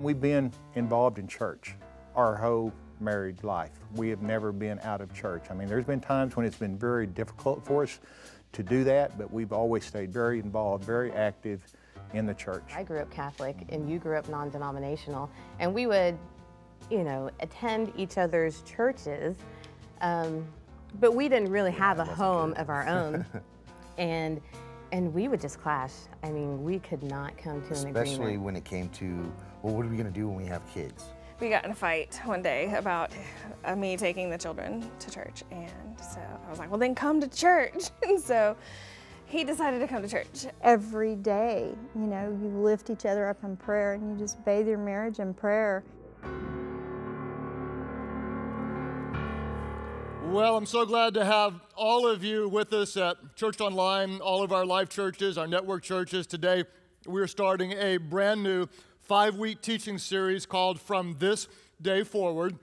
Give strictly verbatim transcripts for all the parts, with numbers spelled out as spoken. We've been involved in church our whole married life. We have never been out of church. I mean, there's been times when it's been very difficult for us to do that, but we've always stayed very involved, very active in the church. I grew up Catholic and you grew up non-denominational, and we would, you know, attend each other's churches, um, but we didn't really have yeah, a home true. of our own. and and we would just clash. I mean, we could not come to an Especially agreement. Especially when it came to, well, what are we gonna do when we have kids? We got in a fight one day about uh, me taking the children to church, and so I was like, well, then come to church. And so he decided to come to church. Every day, you know, you lift each other up in prayer, and you just bathe your marriage in prayer. Well, I'm so glad to have all of you with us at Church Online, all of our live churches, our network churches. Today, we're starting a brand new five-week teaching series called From This Day Forward.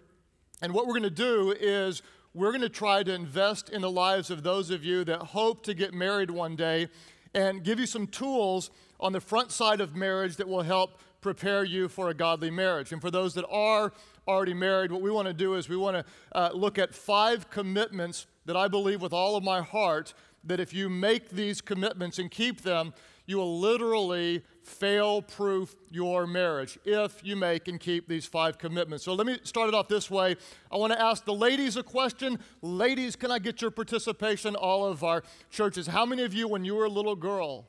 And what we're going to do is we're going to try to invest in the lives of those of you that hope to get married one day and give you some tools on the front side of marriage that will help prepare you for a godly marriage. And for those that are already married, what we want to do is we want to uh, look at five commitments that I believe with all of my heart that if you make these commitments and keep them, you will literally fail-proof your marriage if you make and keep these five commitments. So let me start it off this way. I want to ask the ladies a question. Ladies, can I get your participation? All of our churches, how many of you, when you were a little girl,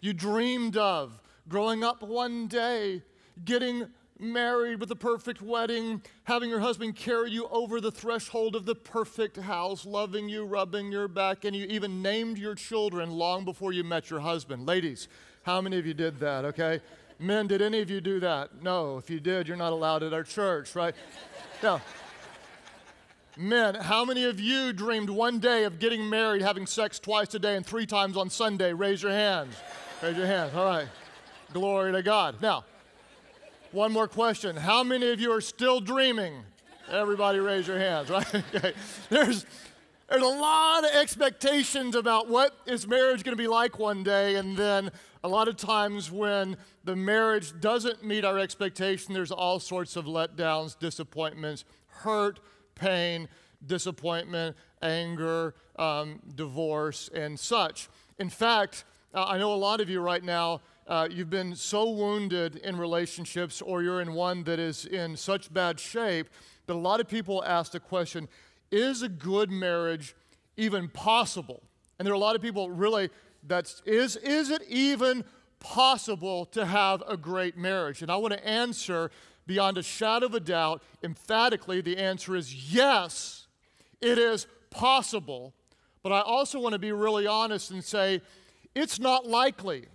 you dreamed of growing up one day, getting married with the perfect wedding, having your husband carry you over the threshold of the perfect house, loving you, rubbing your back, and you even named your children long before you met your husband? Ladies, how many of you did that, okay? Men, did any of you do that? No, if you did, you're not allowed at our church, right? Now, men, how many of you dreamed one day of getting married, having sex twice a day and three times on Sunday? Raise your hands. Raise your hands, all right. Glory to God. Now, one more question. How many of you are still dreaming? Everybody raise your hands, right? Okay. There's, there's a lot of expectations about what is marriage going to be like one day, and then a lot of times when the marriage doesn't meet our expectation, there's all sorts of letdowns, disappointments, hurt, pain, disappointment, anger, um, divorce, and such. In fact, uh, I know a lot of you right now, Uh, you've been so wounded in relationships, or you're in one that is in such bad shape that a lot of people ask the question, is a good marriage even possible? And there are a lot of people really, that's, is, is it even possible to have a great marriage? And I want to answer beyond a shadow of a doubt, emphatically, the answer is yes, it is possible. But I also want to be really honest and say, it's not likely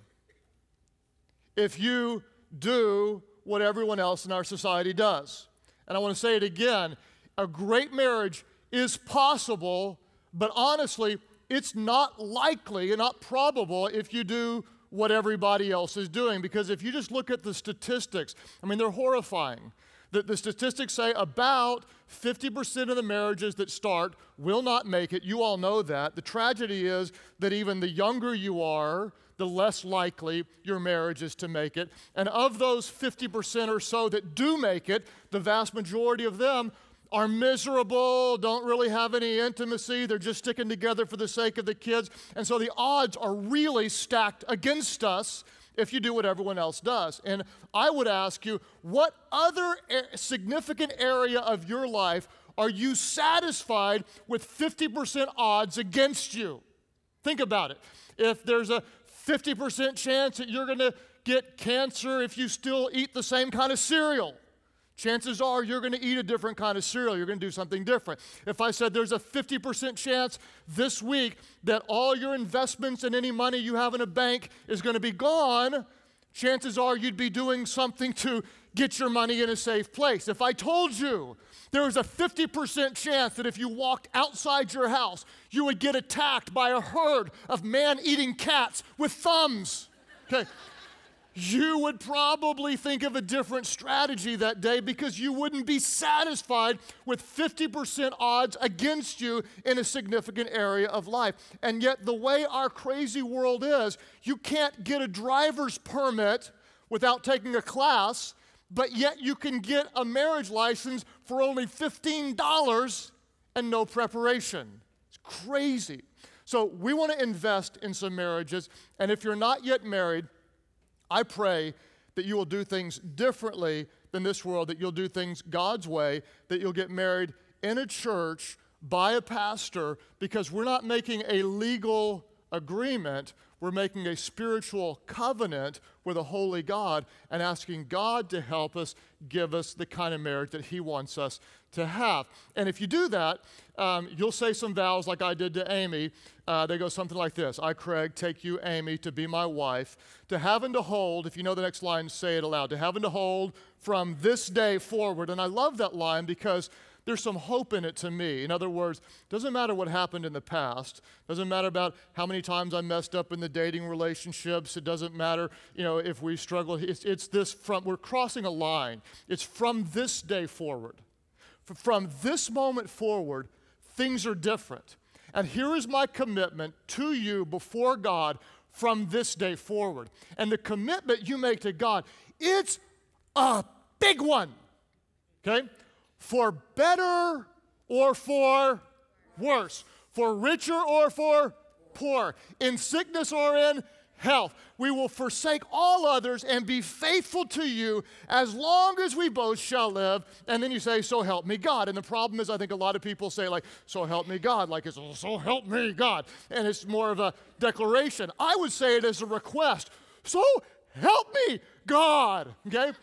if you do what everyone else in our society does. And I want to say it again, a great marriage is possible, but honestly, it's not likely and not probable if you do what everybody else is doing. Because if you just look at the statistics, I mean, they're horrifying. The, the statistics say about fifty percent of the marriages that start will not make it. You all know that. The tragedy is that even the younger you are, the less likely your marriage is to make it. And of those fifty percent or so that do make it, the vast majority of them are miserable, don't really have any intimacy, they're just sticking together for the sake of the kids. And so the odds are really stacked against us if you do what everyone else does. And I would ask you, what other significant area of your life are you satisfied with fifty percent odds against you? Think about it. If there's a fifty percent chance that you're going to get cancer if you still eat the same kind of cereal, chances are you're going to eat a different kind of cereal. You're going to do something different. If I said there's a fifty percent chance this week that all your investments and any money you have in a bank is going to be gone, chances are you'd be doing something to get your money in a safe place. If I told you there was a fifty percent chance that if you walked outside your house, you would get attacked by a herd of man-eating cats with thumbs, okay, you would probably think of a different strategy that day because you wouldn't be satisfied with fifty percent odds against you in a significant area of life. And yet the way our crazy world is, you can't get a driver's permit without taking a class but yet you can get a marriage license for only fifteen dollars and no preparation. It's crazy. So we want to invest in some marriages, and if you're not yet married, I pray that you will do things differently than this world, that you'll do things God's way, that you'll get married in a church by a pastor, because we're not making a legal agreement, we're making a spiritual covenant with a holy God and asking God to help us, give us the kind of marriage that he wants us to have. And if you do that, um, you'll say some vows like I did to Amy. Uh, they go something like this: I, Craig, take you, Amy, to be my wife, to have and to hold, if you know the next line, say it aloud, to have and to hold from this day forward. And I love that line because there's some hope in it to me. In other words, doesn't matter what happened in the past. Doesn't matter about how many times I messed up in the dating relationships. It doesn't matter, you know, if we struggle. It's, it's this from, we're crossing a line. It's from this day forward. From this moment forward, things are different. And here is my commitment to you before God from this day forward. And the commitment you make to God, it's a big one, okay? For better or for worse, for richer or for poor, in sickness or in health, we will forsake all others and be faithful to you as long as we both shall live. And then you say, so help me God. And the problem is, I think a lot of people say, like, so help me God, like it's, oh, so help me God. And it's more of a declaration. I would say it as a request. So help me God, okay?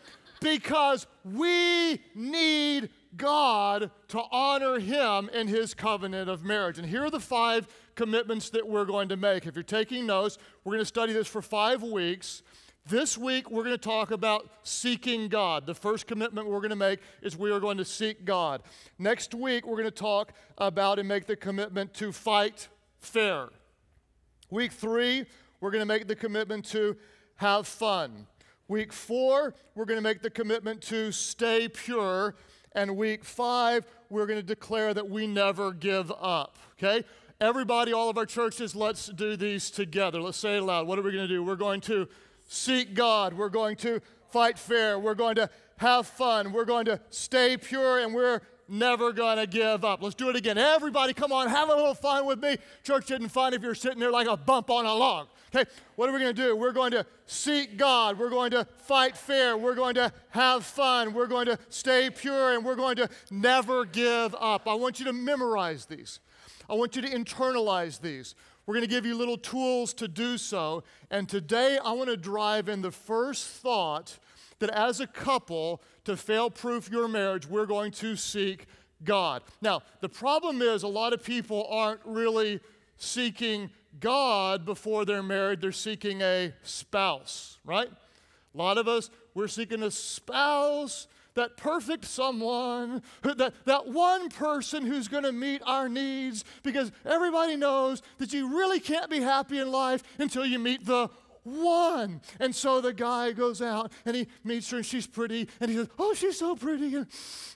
Because we need God to honor him in his covenant of marriage. And here are the five commitments that we're going to make. If you're taking notes, we're going to study this for five weeks. This week, we're going to talk about seeking God. The first commitment we're going to make is we are going to seek God. Next week, we're going to talk about and make the commitment to fight fair. Week three, we're going to make the commitment to have fun. Week four, we're going to make the commitment to stay pure. And week five, we're going to declare that we never give up, okay? Everybody, all of our churches, let's do these together. Let's say it aloud. What are we going to do? We're going to seek God. We're going to fight fair. We're going to have fun. We're going to stay pure, and we're never going to give up. Let's do it again. Everybody, come on, have a little fun with me. Church isn't fun if you're sitting there like a bump on a log. Okay, what are we going to do? We're going to seek God. We're going to fight fair. We're going to have fun. We're going to stay pure, and we're going to never give up. I want you to memorize these. I want you to internalize these. We're going to give you little tools to do so, and today I want to drive in the first thought that as a couple, to fail-proof your marriage, we're going to seek God. Now, the problem is a lot of people aren't really seeking God before they're married. They're seeking a spouse, right? A lot of us, we're seeking a spouse, that perfect someone, that, that one person who's going to meet our needs, because everybody knows that you really can't be happy in life until you meet the one. And so the guy goes out and he meets her, and she's pretty, and he says, oh, she's so pretty, and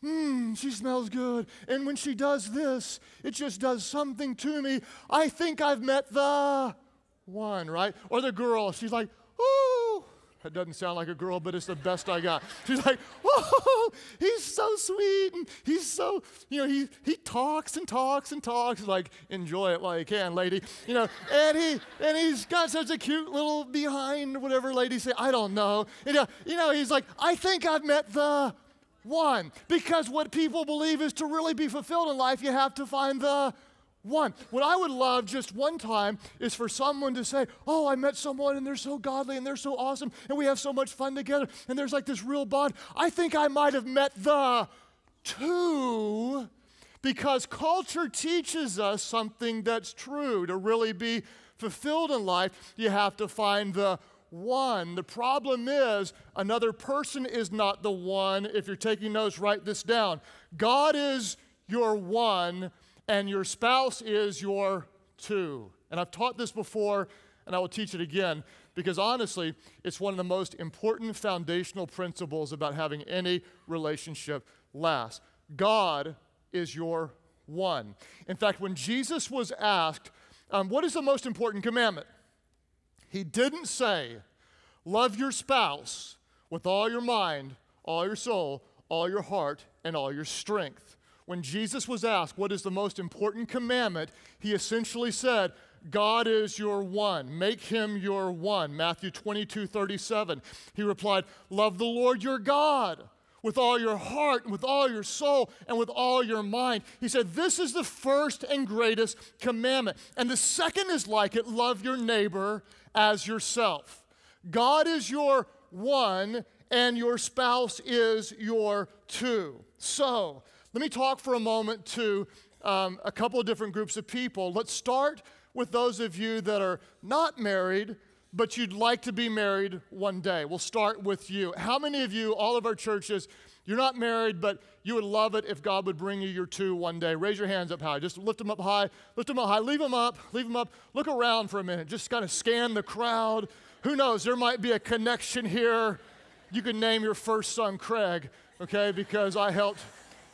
mm, she smells good, and when she does this, it just does something to me. I think I've met the one, right? Or the girl, she's like, ooh, that doesn't sound like a girl, but it's the best I got. She's like, whoa, he's so sweet, and he's so, you know, he he talks and talks and talks, like, enjoy it while you can, lady, you know, and he and he's got such a cute little behind whatever ladies say, I don't know, you know, you know, he's like, I think I've met the one, because what people believe is to really be fulfilled in life, you have to find the one. What I would love just one time is for someone to say, oh, I met someone and they're so godly and they're so awesome and we have so much fun together and there's like this real bond. I think I might have met the two, because culture teaches us something that's true. To really be fulfilled in life, you have to find the one. The problem is another person is not the one. If you're taking notes, write this down. God is your one, and your spouse is your two. And I've taught this before, and I will teach it again, because honestly, it's one of the most important foundational principles about having any relationship last. God is your one. In fact, when Jesus was asked, um, what is the most important commandment? He didn't say, love your spouse with all your mind, all your soul, all your heart, and all your strength. When Jesus was asked what is the most important commandment, he essentially said, God is your one. Make him your one. Matthew twenty-two thirty-seven. He replied, love the Lord your God with all your heart, and with all your soul, and with all your mind. He said, this is the first and greatest commandment. And the second is like it, love your neighbor as yourself. God is your one, and your spouse is your two. So, let me talk for a moment to um, a couple of different groups of people. Let's start with those of you that are not married, but you'd like to be married one day. We'll start with you. How many of you, all of our churches, you're not married, but you would love it if God would bring you your two one day? Raise your hands up high. Just lift them up high. Lift them up high. Leave them up. Leave them up. Look around for a minute. Just kind of scan the crowd. Who knows? There might be a connection here. You could name your first son Craig, okay, because I helped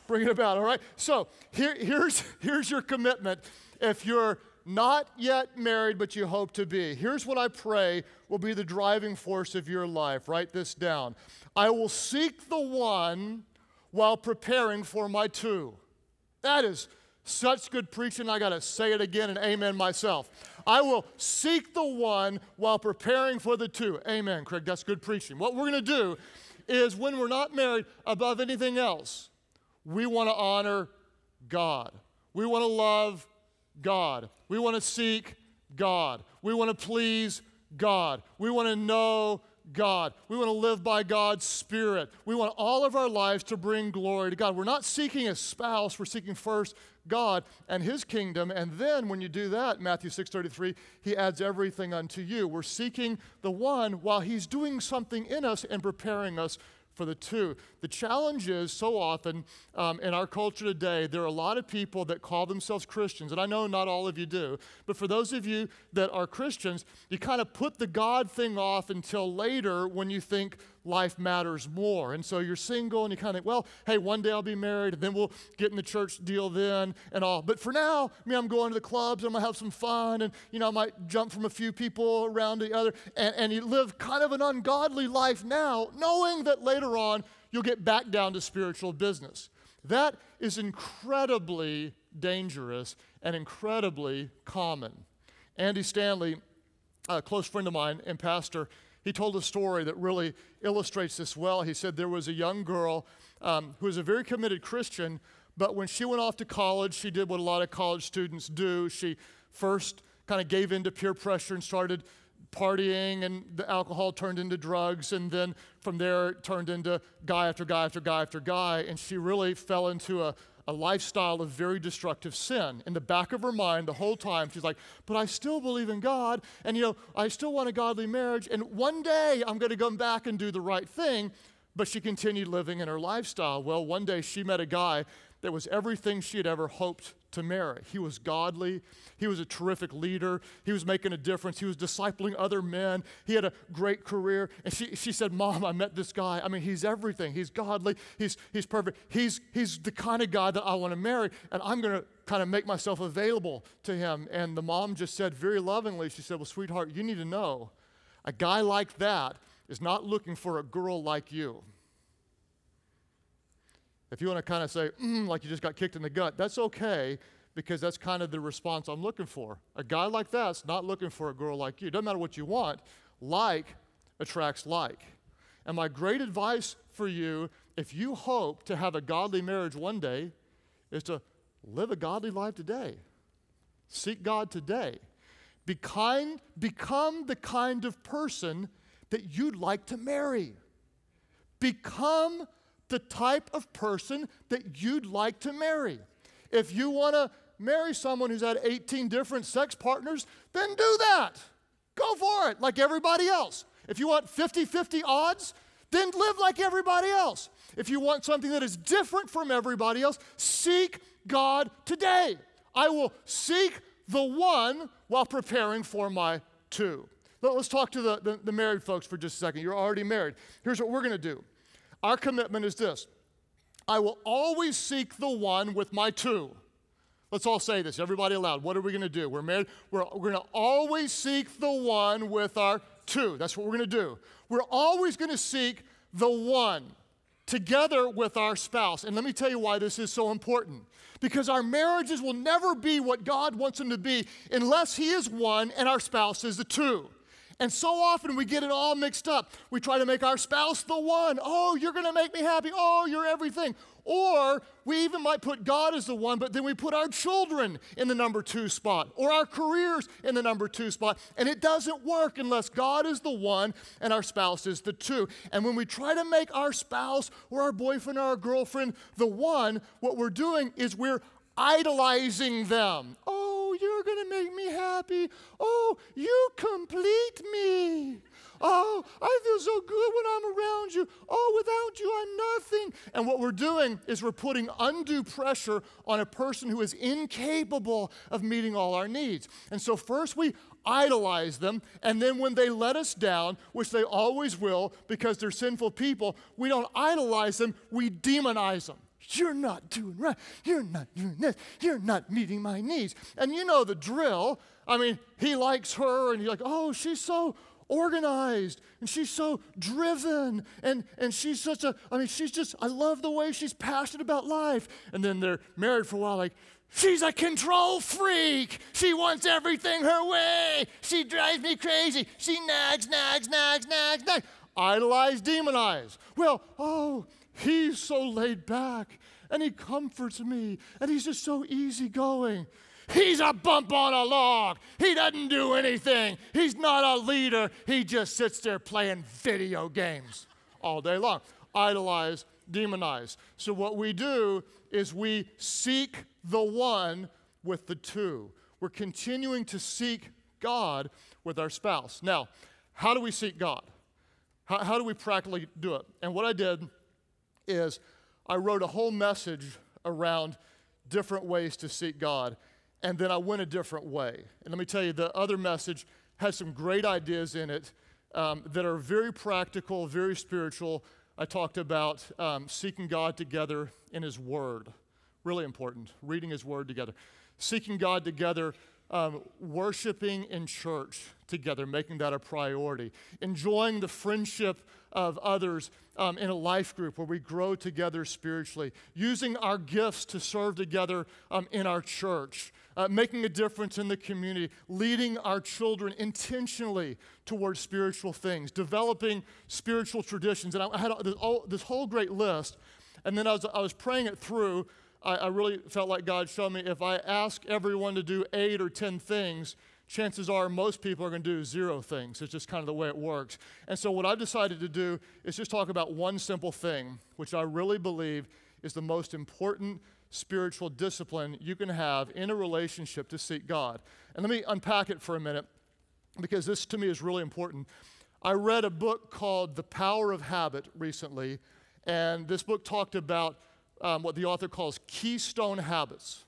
bring it about, all right? So here, here's, here's your commitment. If you're not yet married, but you hope to be. Here's what I pray will be the driving force of your life. Write this down. I will seek the one while preparing for my two. That is such good preaching. I got to say it again and amen myself. I will seek the one while preparing for the two. Amen, Craig. That's good preaching. What we're going to do is when we're not married, above anything else, we want to honor God. We want to love God. We want to seek God. We want to please God. We want to know God. We want to live by God's Spirit. We want all of our lives to bring glory to God. We're not seeking a spouse. We're seeking first God and His kingdom. And then when you do that, Matthew six thirty-three, He adds everything unto you. We're seeking the one while He's doing something in us and preparing us for the two. The challenge is so often um, in our culture today, there are a lot of people that call themselves Christians, and I know not all of you do, but for those of you that are Christians, you kind of put the God thing off until later when you think life matters more. And so you're single and you kind of think, well, hey, one day I'll be married and then we'll get in the church deal then and all. But for now, I mean, I'm going to the clubs, I'm going to have some fun, and you know, I might jump from a few people around the other. And, and you live kind of an ungodly life now, knowing that later on you'll get back down to spiritual business. That is incredibly dangerous and incredibly common. Andy Stanley, a close friend of mine and pastor, he told a story that really illustrates this well. He said there was a young girl um, who was a very committed Christian, but when she went off to college, she did what a lot of college students do. She first kind of gave in to peer pressure and started partying, and the alcohol turned into drugs, and then from there it turned into guy after guy after guy after guy, and she really fell into a a lifestyle of very destructive sin. In the back of her mind the whole time, she's like, but I still believe in God, and you know, I still want a godly marriage, and one day I'm going to come back and do the right thing. But she continued living in her lifestyle. Well, one day she met a guy that was everything she had ever hoped to marry. He was godly. He was a terrific leader. He was making a difference. He was discipling other men. He had a great career. And she, she said, Mom, I met this guy. I mean, he's everything. He's godly. He's, he's perfect. He's, he's the kind of guy that I want to marry, and I'm going to kind of make myself available to him. And the mom just said very lovingly, she said, well, sweetheart, you need to know a guy like that is not looking for a girl like you. If you want to kind of say, mm, like you just got kicked in the gut, that's okay, because that's kind of the response I'm looking for. A guy like that's not looking for a girl like you. Doesn't matter what you want. Like attracts like. And my great advice for you, if you hope to have a godly marriage one day, is to live a godly life today. Seek God today. Be kind, become the kind of person that you'd like to marry. Become the type of person that you'd like to marry. If you want to marry someone who's had eighteen different sex partners, then do that. Go for it, like everybody else. If you want fifty-fifty odds, then live like everybody else. If you want something that is different from everybody else, seek God today. I will seek the one while preparing for my two. Let's talk to the, the, the married folks for just a second. You're already married. Here's what we're going to do. Our commitment is this. I will always seek the one with my two. Let's all say this. Everybody aloud. What are we going to do? We're married. We're, we're going to always seek the one with our two. That's what we're going to do. We're always going to seek the one. together with our spouse. And let me tell you why this is so important. Because our marriages will never be what God wants them to be unless He is one and our spouse is the two. And so often we get it all mixed up. We try to make our spouse the one. Oh, you're going to make me happy. Oh, you're everything. Or we even might put God as the one, but then we put our children in the number two spot or our careers in the number two spot. And it doesn't work unless God is the one and our spouse is the two. And when we try to make our spouse or our boyfriend or our girlfriend the one, what we're doing is we're idolizing them. Oh, you're going to make me happy. Oh, you complete me. Oh, I feel so good when I'm around you. Oh, without you, I'm nothing. And what we're doing is we're putting undue pressure on a person who is incapable of meeting all our needs. And so first we idolize them, and then when they let us down, which they always will because they're sinful people, we don't idolize them, we demonize them. You're not doing right. You're not doing this. You're not meeting my needs. And you know the drill. I mean, he likes her, and you're like, oh, she's so organized, and she's so driven, and, and she's such a, I mean, she's just, I love the way she's passionate about life. And then they're married for a while, like, she's a control freak. She wants everything her way. She drives me crazy. She nags, nags, nags, nags, nags. Idolize, demonize. Well, oh, he's so laid back, and he comforts me, and he's just so easygoing. He's a bump on a log. He doesn't do anything. He's not a leader. He just sits there playing video games all day long. Idolize, demonize. So what we do is we seek the one with the two. We're continuing to seek God with our spouse. Now, how do we seek God? How, how do we practically do it? And what I did is I wrote a whole message around different ways to seek God. And then I went a different way. And let me tell you, the other message has some great ideas in it um, that are very practical, very spiritual. I talked about um, seeking God together in His Word. Really important, reading His Word together. Seeking God together, um, worshiping in church together, making that a priority. Enjoying the friendship of others um, in a life group where we grow together spiritually. Using our gifts to serve together um, in our church. Uh, making a difference in the community, leading our children intentionally towards spiritual things, developing spiritual traditions. And I had this, all, this whole great list, and then I was, I was praying it through. I, I really felt like God showed me if I ask everyone to do eight or ten things, chances are most people are going to do zero things. It's just kind of the way it works. And so what I've decided to do is just talk about one simple thing, which I really believe is the most important spiritual discipline you can have in a relationship to seek God. And let me unpack it for a minute because this to me is really important. I read a book called The Power of Habit recently, and this book talked about um, what the author calls keystone habits.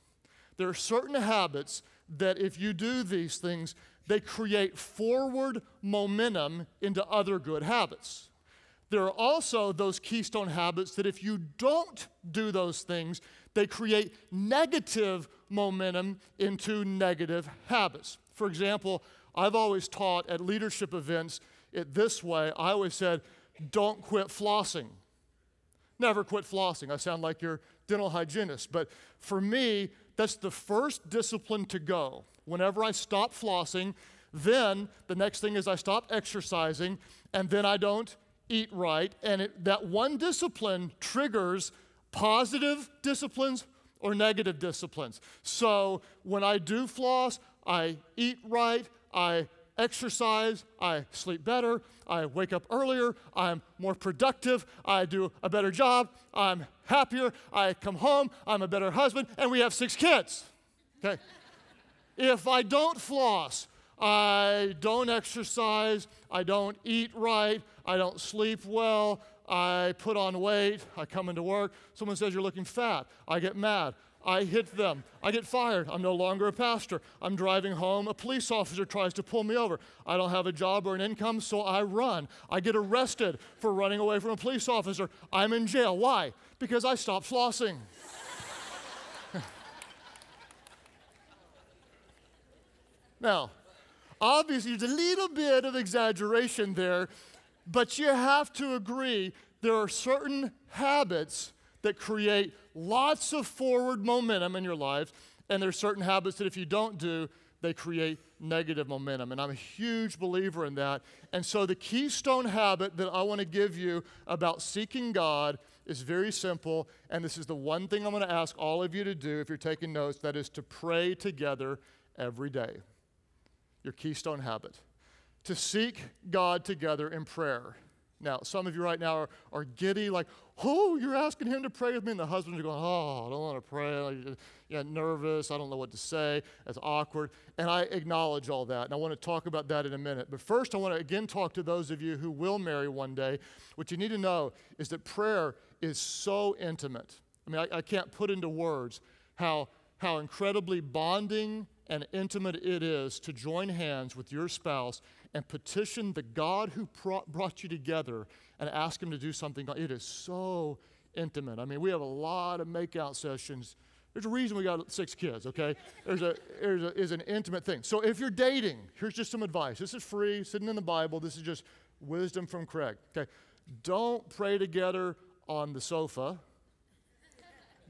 There are certain habits that if you do these things, they create forward momentum into other good habits. There are also those keystone habits that if you don't do those things, they create negative momentum into negative habits. For example, I've always taught at leadership events it this way. I always said, don't quit flossing. Never quit flossing. I sound like your dental hygienist. But for me, that's the first discipline to go. Whenever I stop flossing, then the next thing is I stop exercising, and then I don't eat right. And it, that one discipline triggers positive disciplines or negative disciplines. So when I do floss, I eat right, I exercise, I sleep better, I wake up earlier, I'm more productive, I do a better job, I'm happier, I come home, I'm a better husband, and we have six kids. Okay. If I don't floss, I don't exercise, I don't eat right, I don't sleep well, I put on weight, I come into work, someone says you're looking fat, I get mad, I hit them, I get fired, I'm no longer a pastor, I'm driving home, a police officer tries to pull me over, I don't have a job or an income, so I run, I get arrested for running away from a police officer, I'm in jail. Why? Because I stopped flossing. Now, obviously there's a little bit of exaggeration there, but you have to agree there are certain habits that create lots of forward momentum in your life, and there are certain habits that if you don't do, they create negative momentum. And I'm a huge believer in that. And so the keystone habit that I want to give you about seeking God is very simple, and this is the one thing I'm going to ask all of you to do if you're taking notes, that is to pray together every day. Your keystone habit. To seek God together in prayer. Now, some of you right now are, are giddy, like, oh, you're asking him to pray with me, and the husbands are going, oh, I don't want to pray, like, yeah, nervous, I don't know what to say, that's awkward, and I acknowledge all that, and I want to talk about that in a minute, but first I want to again talk to those of you who will marry one day. What you need to know is that prayer is so intimate. I mean, I, I can't put into words how, how incredibly bonding and intimate it is to join hands with your spouse and petition the God who brought you together and ask him to do something. It is so intimate. I mean, we have a lot of makeout sessions. There's a reason we got six kids, okay? There's a, there's a, is an intimate thing. So if you're dating, here's just some advice. This is free, sitting in the Bible. This is just wisdom from Craig, okay? Don't pray together on the sofa.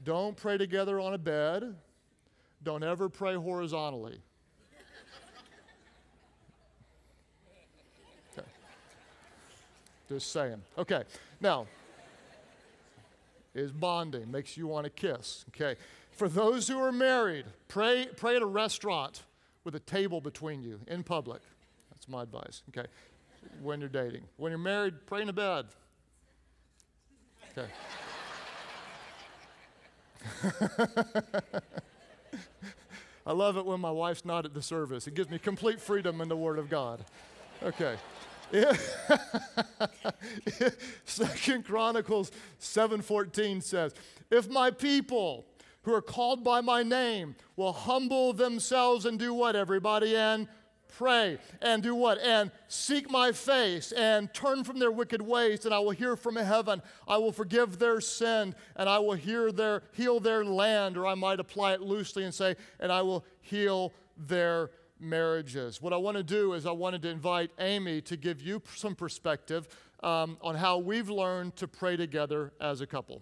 Don't pray together on a bed. Don't ever pray horizontally. Just saying. Okay, now, is bonding, makes you want to kiss, okay? For those who are married, pray, pray at a restaurant with a table between you in public. That's my advice, okay, when you're dating. When you're married, pray in a bed. Okay. I love it when my wife's not at the service. It gives me complete freedom in the Word of God. Okay. Second Chronicles seven fourteen says, if my people who are called by my name will humble themselves and do what, everybody? And pray and do what? And seek my face and turn from their wicked ways, and I will hear from heaven. I will forgive their sin, and I will hear their, heal their land, or I might apply it loosely and say, and I will heal their marriages. What I want to do is I wanted to invite Amy to give you some perspective um, on how we've learned to pray together as a couple.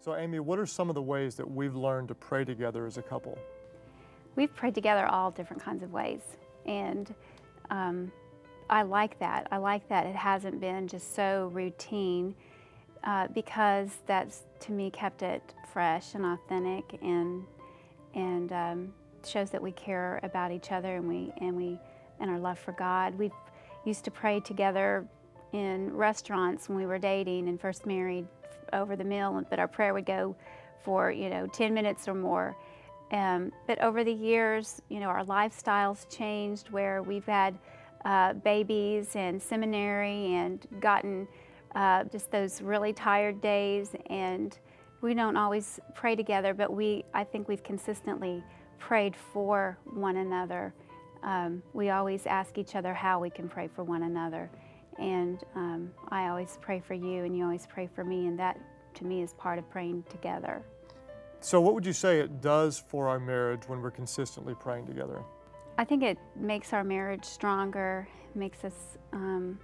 So Amy, what are some of the ways that we've learned to pray together as a couple? We've prayed together all different kinds of ways, and um, I like that. I like that it hasn't been just so routine. Uh, because that's, to me, kept it fresh and authentic, and and um, shows that we care about each other and we and we and our love for God. We used to pray together in restaurants when we were dating and first married over the meal, but our prayer would go for you know ten minutes or more. Um, but over the years, you know, our lifestyles changed where we've had uh, babies and seminary and gotten. Uh, just those really tired days, and we don't always pray together, but we I think we've consistently prayed for one another. Um, we always ask each other how we can pray for one another, and um, I always pray for you and you always pray for me, and that to me is part of praying together. So what would you say it does for our marriage when we're consistently praying together? I think it makes our marriage stronger, makes us um,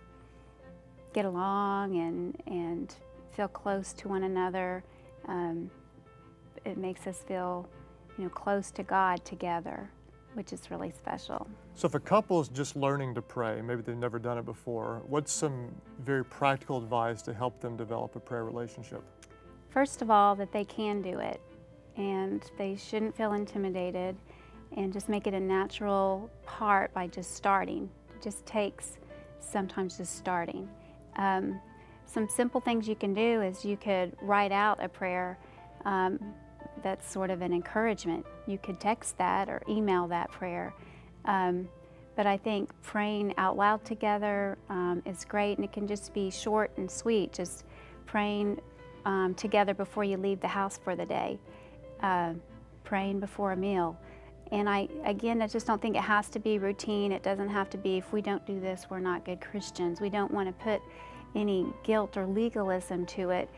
get along and and feel close to one another. Um, it makes us feel, you know, close to God together, which is really special. So if a couple is just learning to pray, maybe they've never done it before, what's some very practical advice to help them develop a prayer relationship? First of all, that they can do it, and they shouldn't feel intimidated, and just make it a natural part by just starting. It just takes sometimes just starting. Um, some simple things you can do is you could write out a prayer um, that's sort of an encouragement. You could text that or email that prayer. Um, but I think praying out loud together um, is great, and it can just be short and sweet, just praying um, together before you leave the house for the day, uh, praying before a meal. And I, again, I just don't think it has to be routine. It doesn't have to be, if we don't do this, we're not good Christians. We don't want to put any guilt or legalism to it.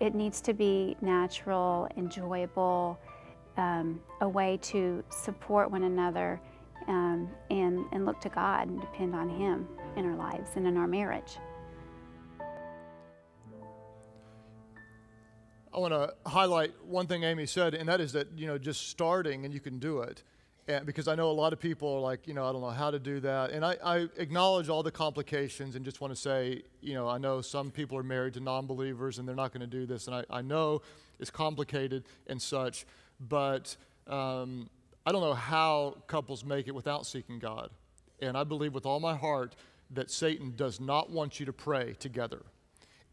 It needs to be natural, enjoyable, um, a way to support one another um, and, and look to God and depend on Him in our lives and in our marriage. I want to highlight one thing Amy said, and that is that, you know, just starting and you can do it. And because I know a lot of people are like, you know, I don't know how to do that. And I, I acknowledge all the complications and just want to say, you know, I know some people are married to non-believers and they're not going to do this. And I, I know it's complicated and such, but um, I don't know how couples make it without seeking God. And I believe with all my heart that Satan does not want you to pray together.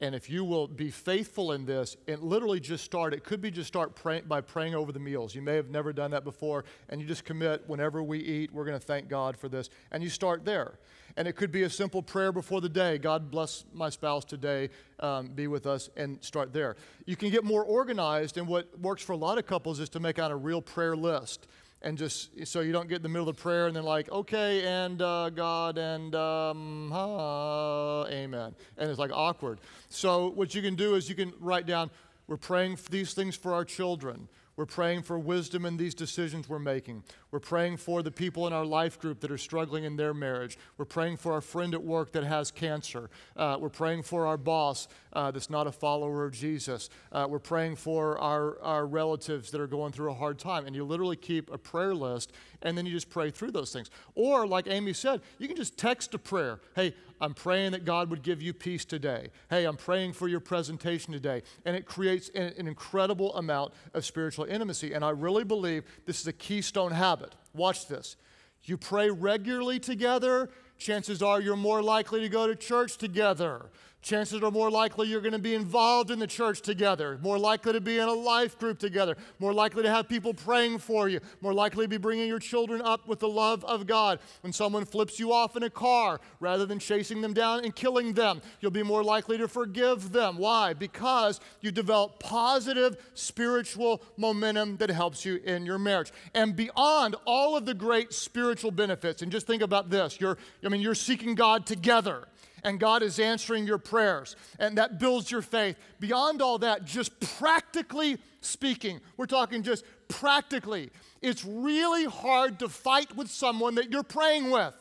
And if you will be faithful in this and literally just start, it could be just start pray, by praying over the meals. You may have never done that before, and you just commit, whenever we eat, we're going to thank God for this. And you start there. And it could be a simple prayer before the day. God bless my spouse today, um, be with us, and start there. You can get more organized, and what works for a lot of couples is to make out a real prayer list. And just so you don't get in the middle of the prayer and then like, okay, and uh, God, and um, uh, amen. And it's like awkward. So what you can do is you can write down, we're praying for these things for our children. We're praying for wisdom in these decisions we're making. We're praying for the people in our life group that are struggling in their marriage. We're praying for our friend at work that has cancer. Uh, we're praying for our boss uh, that's not a follower of Jesus. Uh, we're praying for our, our relatives that are going through a hard time. And you literally keep a prayer list, and then you just pray through those things. Or, like Amy said, you can just text a prayer. Hey, I'm praying that God would give you peace today. Hey, I'm praying for your presentation today. And it creates an, an incredible amount of spiritual intimacy. And I really believe this is a keystone habit. Watch this. You pray regularly together, chances are you're more likely to go to church together. Chances are more likely you're going to be involved in the church together, more likely to be in a life group together, more likely to have people praying for you, more likely to be bringing your children up with the love of God. When someone flips you off in a car, rather than chasing them down and killing them, you'll be more likely to forgive them. Why? Because you develop positive spiritual momentum that helps you in your marriage. And beyond all of the great spiritual benefits, and just think about this, you're, I mean, you're seeking God together. And God is answering your prayers, and that builds your faith. Beyond all that, just practically speaking, we're talking just practically, it's really hard to fight with someone that you're praying with,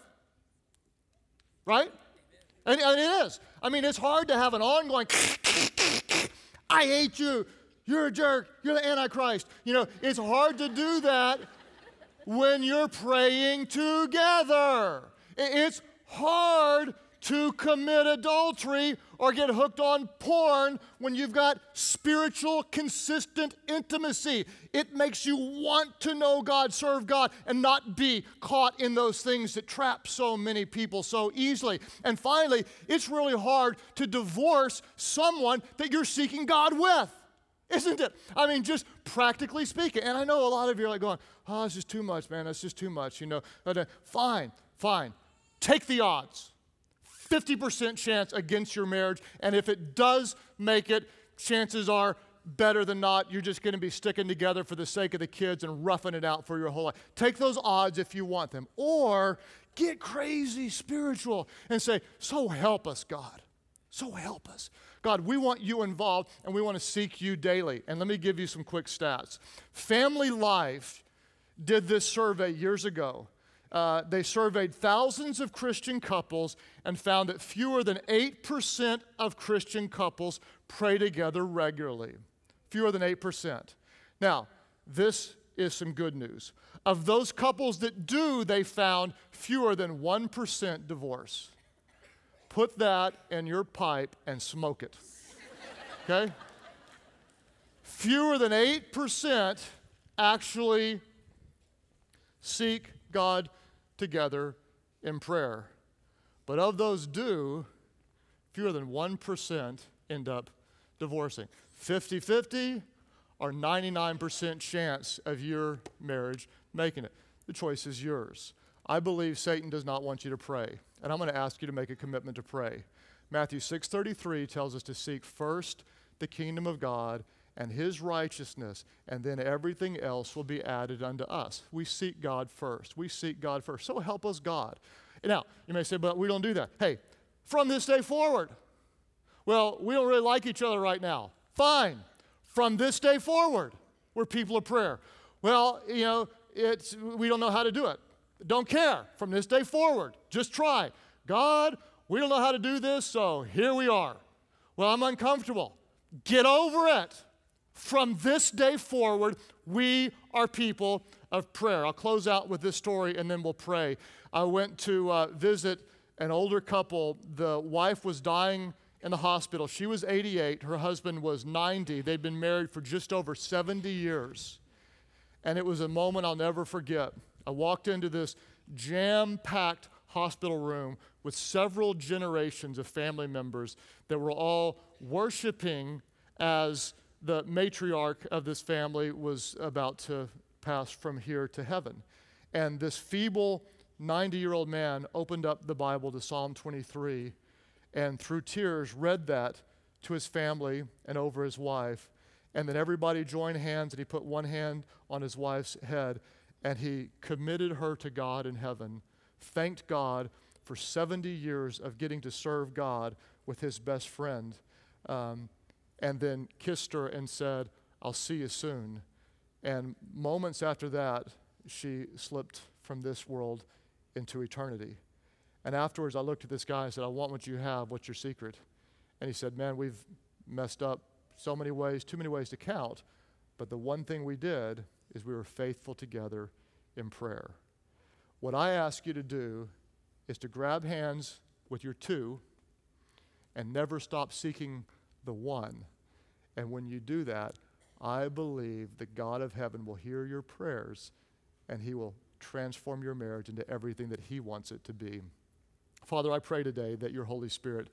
right? And, and it is. I mean, it's hard to have an ongoing, I hate you, you're a jerk, you're the Antichrist. You know, it's hard to do that when you're praying together. It's hard to commit adultery or get hooked on porn when you've got spiritual, consistent intimacy. It makes you want to know God, serve God, and not be caught in those things that trap so many people so easily. And finally, it's really hard to divorce someone that you're seeking God with, isn't it? I mean, just practically speaking. And I know a lot of you are like going, oh, this is too much, man, that's just too much, you know. Fine, fine, take the odds. fifty percent chance against your marriage, and if it does make it, chances are better than not, you're just going to be sticking together for the sake of the kids and roughing it out for your whole life. Take those odds if you want them, or get crazy spiritual and say, so help us, God. So help us. God, we want you involved, and we want to seek you daily. And let me give you some quick stats. Family Life did this survey years ago. Uh, they surveyed thousands of Christian couples and found that fewer than eight percent of Christian couples pray together regularly. Fewer than eight percent. Now, this is some good news. Of those couples that do, they found fewer than one percent divorce. Put that in your pipe and smoke it. Okay? Fewer than eight percent actually seek God together in prayer. But of those do, fewer than one percent end up divorcing. fifty-fifty or ninety-nine percent chance of your marriage making it. The choice is yours. I believe Satan does not want you to pray, and I'm going to ask you to make a commitment to pray. Matthew six thirty-three tells us to seek first the kingdom of God and His righteousness, and then everything else will be added unto us. We seek God first. We seek God first. So help us, God. Now, you may say, but we don't do that. Hey, from this day forward, well, we don't really like each other right now. Fine. From this day forward, we're people of prayer. Well, you know, it's we don't know how to do it. Don't care. From this day forward, just try. God, we don't know how to do this, so here we are. Well, I'm uncomfortable. Get over it. From this day forward, we are people of prayer. I'll close out with this story, and then we'll pray. I went to uh, visit an older couple. The wife was dying in the hospital. She was eighty-eight. Her husband was ninety. They'd been married for just over seventy years. And it was a moment I'll never forget. I walked into this jam-packed hospital room with several generations of family members that were all worshiping as the matriarch of this family was about to pass from here to heaven. And this feeble ninety-year-old man opened up the Bible to Psalm twenty-three and through tears read that to his family and over his wife. And then everybody joined hands, and he put one hand on his wife's head, and he committed her to God in heaven, thanked God for seventy years of getting to serve God with his best friend, um, and then kissed her and said, "I'll see you soon." And moments after that, she slipped from this world into eternity. And afterwards, I looked at this guy and said, "I want what you have. What's your secret?" And he said, "Man, we've messed up so many ways, too many ways to count. But the one thing we did is we were faithful together in prayer." What I ask you to do is to grab hands with your two and never stop seeking the one. And when you do that, I believe the God of heaven will hear your prayers, and he will transform your marriage into everything that he wants it to be. Father, I pray today that your Holy Spirit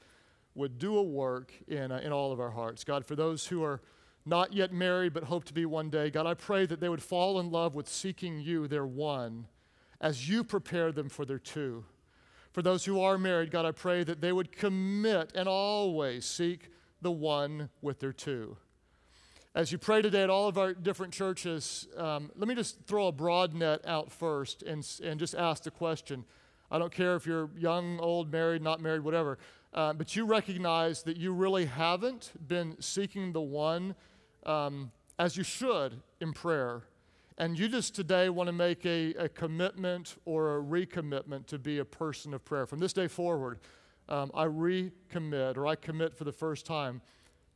would do a work in, uh, in all of our hearts. God, for those who are not yet married but hope to be one day, God, I pray that they would fall in love with seeking you, their one, as you prepare them for their two. For those who are married, God, I pray that they would commit and always seek the one with their two. As you pray today at all of our different churches, um, let me just throw a broad net out first and, and just ask the question. I don't care if you're young, old, married, not married, whatever, uh, but you recognize that you really haven't been seeking the one um, as you should in prayer. And you just today want to make a, a commitment or a recommitment to be a person of prayer. From this day forward, um, I recommit or I commit for the first time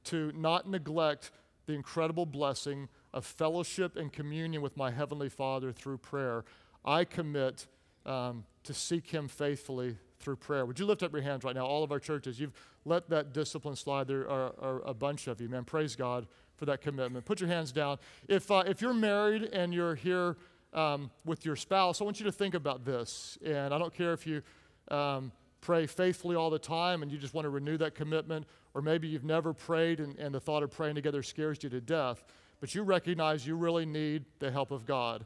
to not neglect the incredible blessing of fellowship and communion with my Heavenly Father through prayer. I commit um, to seek him faithfully through prayer. Would you lift up your hands right now, all of our churches? You've let that discipline slide. There are, are a bunch of you, man. Praise God for that commitment. Put your hands down. If uh, if you're married and you're here um, with your spouse, I want you to think about this. And I don't care if you um, pray faithfully all the time and you just want to renew that commitment, or maybe you've never prayed and, and the thought of praying together scares you to death, but you recognize you really need the help of God.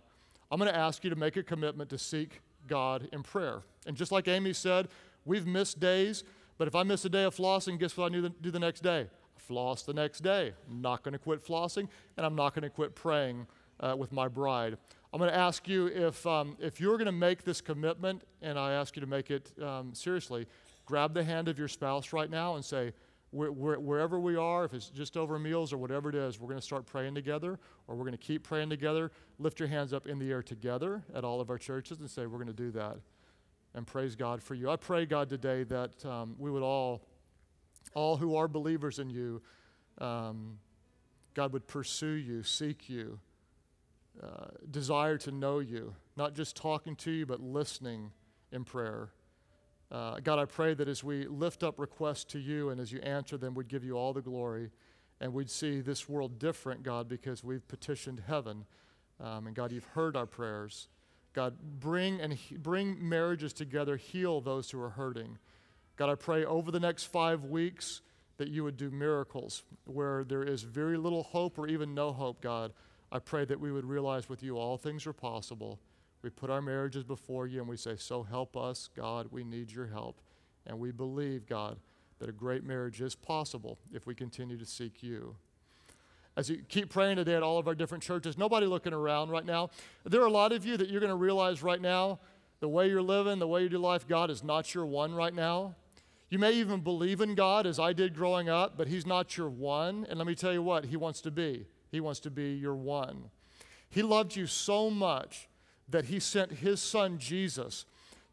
I'm going to ask you to make a commitment to seek God in prayer. And just like Amy said, we've missed days, but if I miss a day of flossing, guess what I do the next day? Floss the next day. I'm not going to quit flossing, and I'm not going to quit praying uh, with my bride. I'm going to ask you if um, if you're going to make this commitment, and I ask you to make it um, seriously, grab the hand of your spouse right now and say, we're, we're, wherever we are, if it's just over meals or whatever it is, we're going to start praying together, or we're going to keep praying together. Lift your hands up in the air together at all of our churches and say, we're going to do that. And praise God for you. I pray, God, today that um, we would all All who are believers in you, um, God, would pursue you, seek you, uh, desire to know you, not just talking to you, but listening in prayer. Uh, God, I pray that as we lift up requests to you and as you answer them, we'd give you all the glory, and we'd see this world different, God, because we've petitioned heaven. Um, and God, you've heard our prayers. God, bring and he- bring marriages together, heal those who are hurting. God, I pray over the next five weeks that you would do miracles where there is very little hope or even no hope, God. I pray that we would realize with you all things are possible. We put our marriages before you and we say, so help us, God, we need your help. And we believe, God, that a great marriage is possible if we continue to seek you. As you keep praying today at all of our different churches, nobody looking around right now. There are a lot of you that you're going to realize right now, the way you're living, the way you do life, God is not your one right now. You may even believe in God as I did growing up, but he's not your one. And let me tell you what, he wants to be. He wants to be your one. He loved you so much that he sent his son Jesus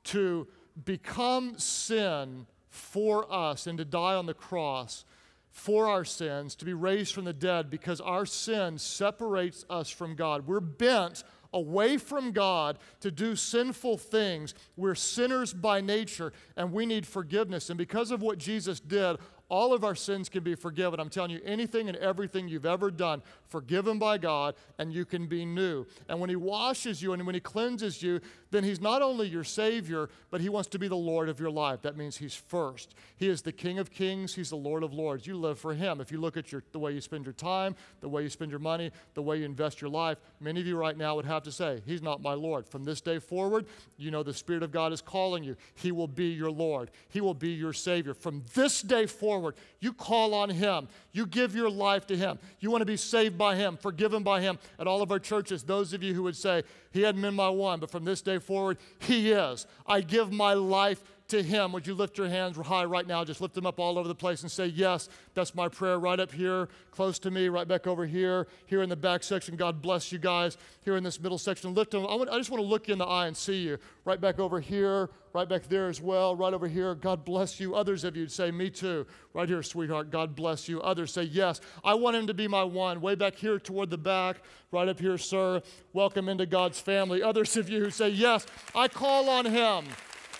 to become sin for us and to die on the cross for our sins, to be raised from the dead, because our sin separates us from God. We're bent away from God to do sinful things. We're sinners by nature, and we need forgiveness. And because of what Jesus did, all of our sins can be forgiven. I'm telling you, anything and everything you've ever done, forgiven by God, and you can be new. And when he washes you and when he cleanses you, then he's not only your Savior, but he wants to be the Lord of your life. That means he's first. He is the King of Kings. He's the Lord of Lords. You live for him. If you look at your, the way you spend your time, the way you spend your money, the way you invest your life, many of you right now would have to say, he's not my Lord. From this day forward, you know the Spirit of God is calling you. He will be your Lord. He will be your Savior. From this day forward, you call on him. You give your life to him. You want to be saved by him, forgiven by him. At all of our churches, those of you who would say, he hadn't been my one, but from this day forward, he is. I give my life to him. Would you lift your hands high right now? Just lift them up all over the place and say, yes, that's my prayer right up here, close to me, right back over here, here in the back section. God bless you guys. Here in this middle section, lift them. I, want, I just want to look you in the eye and see you. Right back over here, right back there as well, right over here. God bless you. Others of you say, me too. Right here, sweetheart, God bless you. Others say, yes, I want him to be my one. Way back here toward the back, right up here, sir. Welcome into God's family. Others of you who say, yes, I call on him.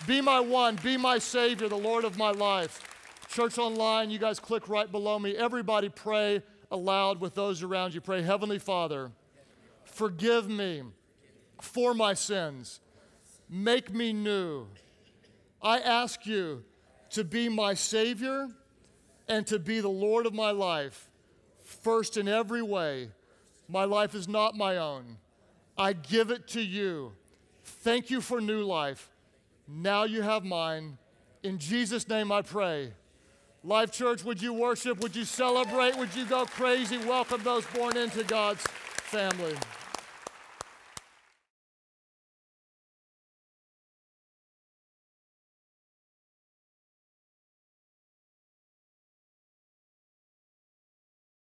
Be my one, be my Savior, the Lord of my life. Church online, you guys click right below me. Everybody pray aloud with those around you. Pray, Heavenly Father, forgive me for my sins. Make me new. I ask you to be my Savior and to be the Lord of my life, first in every way. My life is not my own. I give it to you. Thank you for new life. Now you have mine. In Jesus' name I pray. Life Church, would you worship? Would you celebrate? Would you go crazy? Welcome those born into God's family.